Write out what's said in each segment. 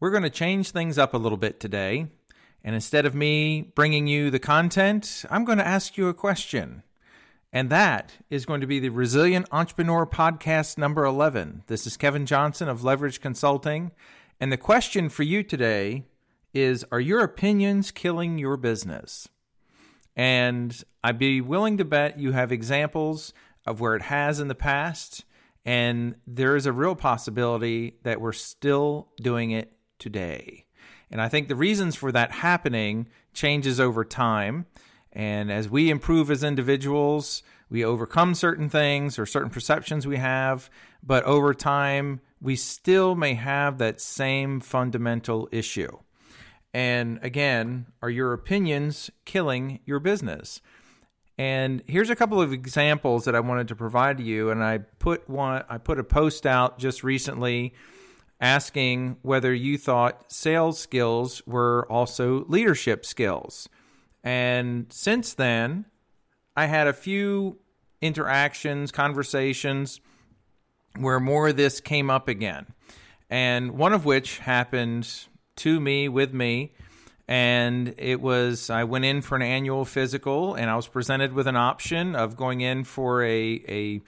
We're going to change things up a little bit today, and instead of me bringing you the content, I'm going to ask you a question, and that is going to be the Resilient Entrepreneur Podcast number 11. This is Kevin Johnson of Leverage Consulting, and the question for you today is, are your opinions killing your business? And I'd be willing to bet you have examples of where it has in the past, and there is a real possibility that we're still doing it today. And I think the reasons for that happening changes over time. And as we improve as individuals, we overcome certain things or certain perceptions we have. But over time, we still may have that same fundamental issue. And again, are your opinions killing your business? And here's a couple of examples that I wanted to provide to you. And I put a post out just recently asking whether you thought sales skills were also leadership skills. And since then, I had a few interactions, conversations, where more of this came up again. And one of which happened to me, with me, and it was, I went in for an annual physical, and I was presented with an option of going in for a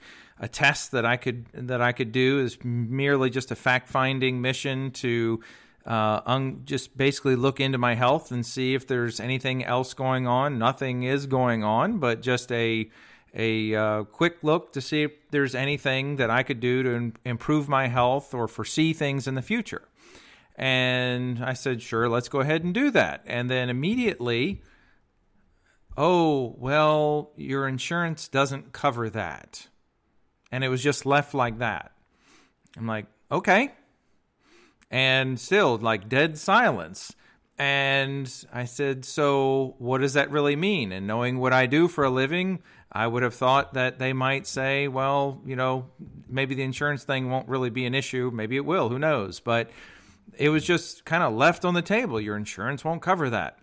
test that I could do. Is merely just a fact-finding mission to just basically look into my health and see if there's anything else going on. Nothing is going on, but just a quick look to see if there's anything that I could do to improve my health or foresee things in the future. And I said, sure, let's go ahead and do that. And then immediately, oh, well, your insurance doesn't cover that. And it was just left like that. I'm like, okay. And still, like, dead silence. And I said, so what does that really mean? And knowing what I do for a living, I would have thought that they might say, well, you know, maybe the insurance thing won't really be an issue. Maybe it will. Who knows? But it was just kind of left on the table. Your insurance won't cover that.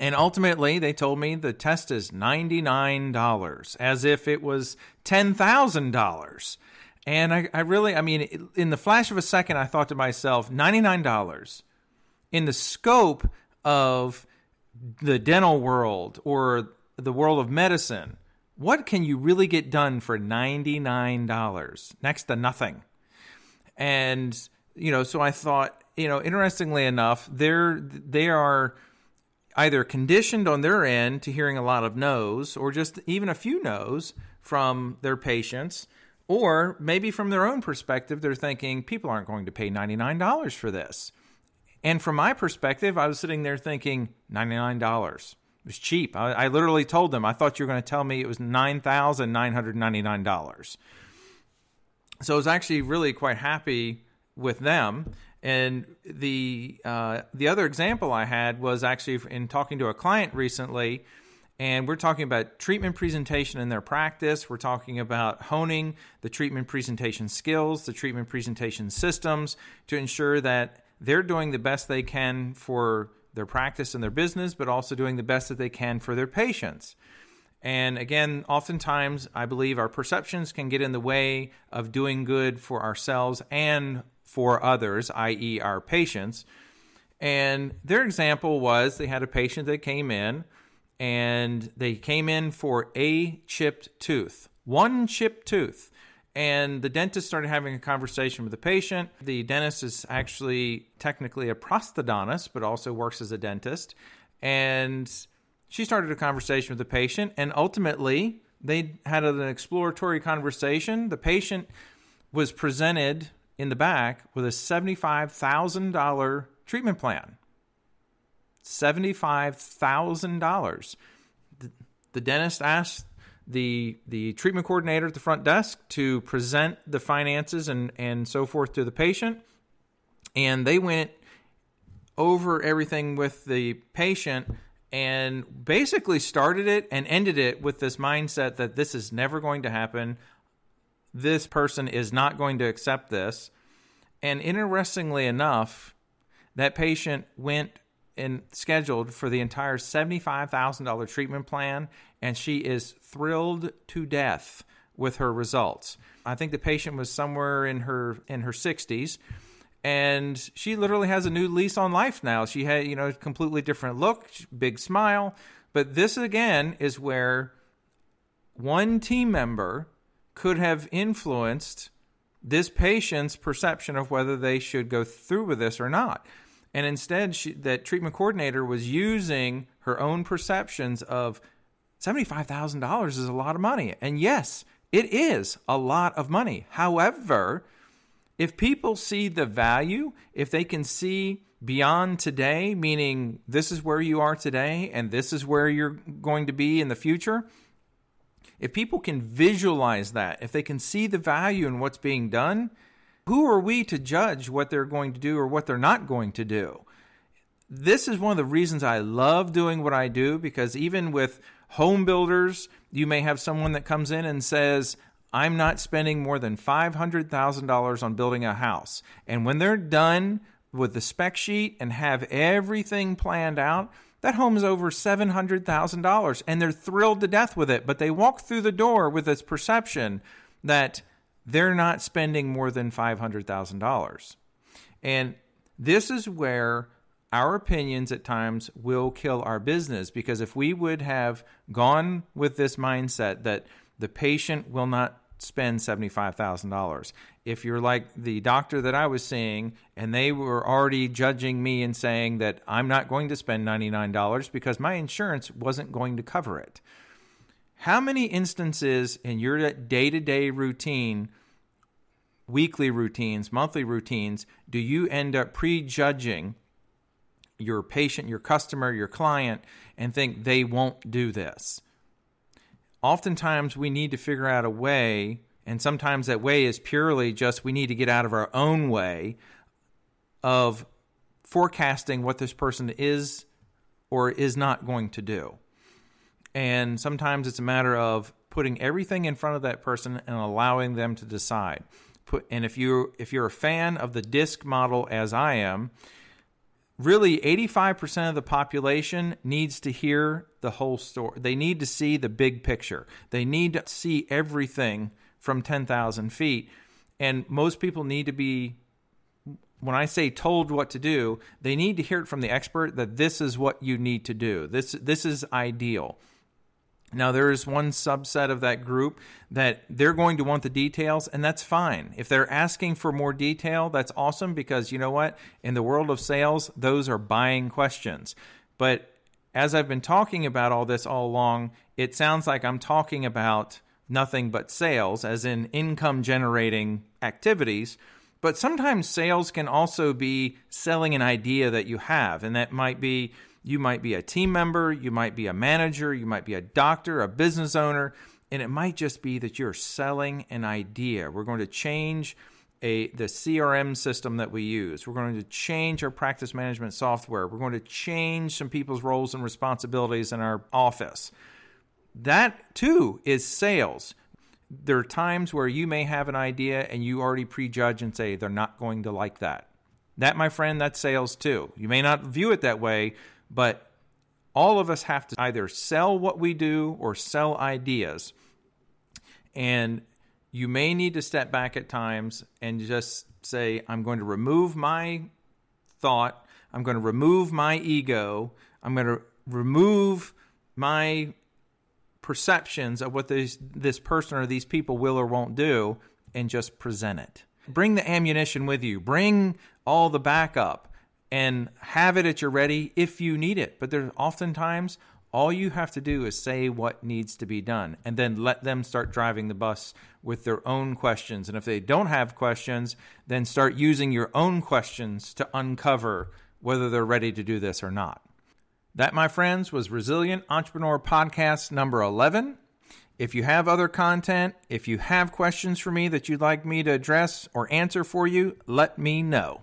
And ultimately, they told me the test is $99, as if it was $10,000. And I mean, in the flash of a second, I thought to myself, $99 in the scope of the dental world or the world of medicine, what can you really get done for $99? Next to nothing. And you know, so I thought, you know, interestingly enough, they are either conditioned on their end to hearing a lot of no's, or just even a few no's from their patients, or maybe from their own perspective, they're thinking people aren't going to pay $99 for this. And from my perspective, I was sitting there thinking $99. It was cheap. I literally told them, I thought you were going to tell me it was $9,999. So I was actually really quite happy with them. And the other example I had was actually in talking to a client recently, and we're talking about treatment presentation in their practice. We're talking about honing the treatment presentation skills, the treatment presentation systems, to ensure that they're doing the best they can for their practice and their business, but also doing the best that they can for their patients. And again, oftentimes, I believe our perceptions can get in the way of doing good for ourselves and for others, i.e. our patients. And their example was, they had a patient that came in, and they came in for a chipped tooth, one chipped tooth. And the dentist started having a conversation with the patient. The dentist is actually technically a prosthodontist, but also works as a dentist. And she started a conversation with the patient, and ultimately they had an exploratory conversation. The patient was presented in the back with a $75,000 treatment plan. $75,000. The dentist asked the treatment coordinator at the front desk to present the finances and so forth to the patient. And they went over everything with the patient and basically started it and ended it with this mindset that this is never going to happen. This person is not going to accept this. And interestingly enough, that patient went and scheduled for the entire $75,000 treatment plan, and she is thrilled to death with her results. I think the patient was somewhere in her 60s, And she literally has a new lease on life now. She had, you know, a completely different look, big smile. But this, again, is where one team member could have influenced this patient's perception of whether they should go through with this or not. And instead, that treatment coordinator was using her own perceptions of $75,000 is a lot of money. And yes, it is a lot of money. However, if people see the value, if they can see beyond today, meaning this is where you are today and this is where you're going to be in the future, if people can visualize that, if they can see the value in what's being done, who are we to judge what they're going to do or what they're not going to do? This is one of the reasons I love doing what I do, because even with home builders, you may have someone that comes in and says, I'm not spending more than $500,000 on building a house. And when they're done with the spec sheet and have everything planned out, that home is over $700,000 and they're thrilled to death with it. But they walk through the door with this perception that they're not spending more than $500,000. And this is where our opinions at times will kill our business, because if we would have gone with this mindset that the patient will not spend $75,000. If you're like the doctor that I was seeing, and they were already judging me and saying that I'm not going to spend $99 because my insurance wasn't going to cover it. How many instances in your day-to-day routine, weekly routines, monthly routines, do you end up prejudging your patient, your customer, your client, and think they won't do this? Oftentimes, we need to figure out a way, and sometimes that way is purely just we need to get out of our own way of forecasting what this person is or is not going to do. And sometimes it's a matter of putting everything in front of that person and allowing them to decide. And if you're a fan of the DISC model, as I am, really, 85% of the population needs to hear the whole story. They need to see the big picture. They need to see everything from 10,000 feet. And most people need to be, when I say told what to do, they need to hear it from the expert that this is what you need to do. This is ideal. Now, there is one subset of that group that they're going to want the details, and that's fine. If they're asking for more detail, that's awesome, because you know what? In the world of sales, those are buying questions. But as I've been talking about all this all along, it sounds like I'm talking about nothing but sales, as in income-generating activities. But sometimes sales can also be selling an idea that you have, and that might be, you might be a team member, you might be a manager, you might be a doctor, a business owner, and it might just be that you're selling an idea. We're going to change the CRM system that we use. We're going to change our practice management software. We're going to change some people's roles and responsibilities in our office. That, too, is sales. There are times where you may have an idea and you already prejudge and say they're not going to like that. That, my friend, that's sales, too. You may not view it that way, but all of us have to either sell what we do or sell ideas. And you may need to step back at times and just say, I'm going to remove my thought. I'm going to remove my ego. I'm going to remove my perceptions of what this person or these people will or won't do, and just present it. Bring the ammunition with you. Bring all the backup. And have it at your ready if you need it. But there's oftentimes all you have to do is say what needs to be done, and then let them start driving the bus with their own questions. And if they don't have questions, then start using your own questions to uncover whether they're ready to do this or not. That, my friends, was Resilient Entrepreneur Podcast number 11. If you have other content, if you have questions for me that you'd like me to address or answer for you, let me know.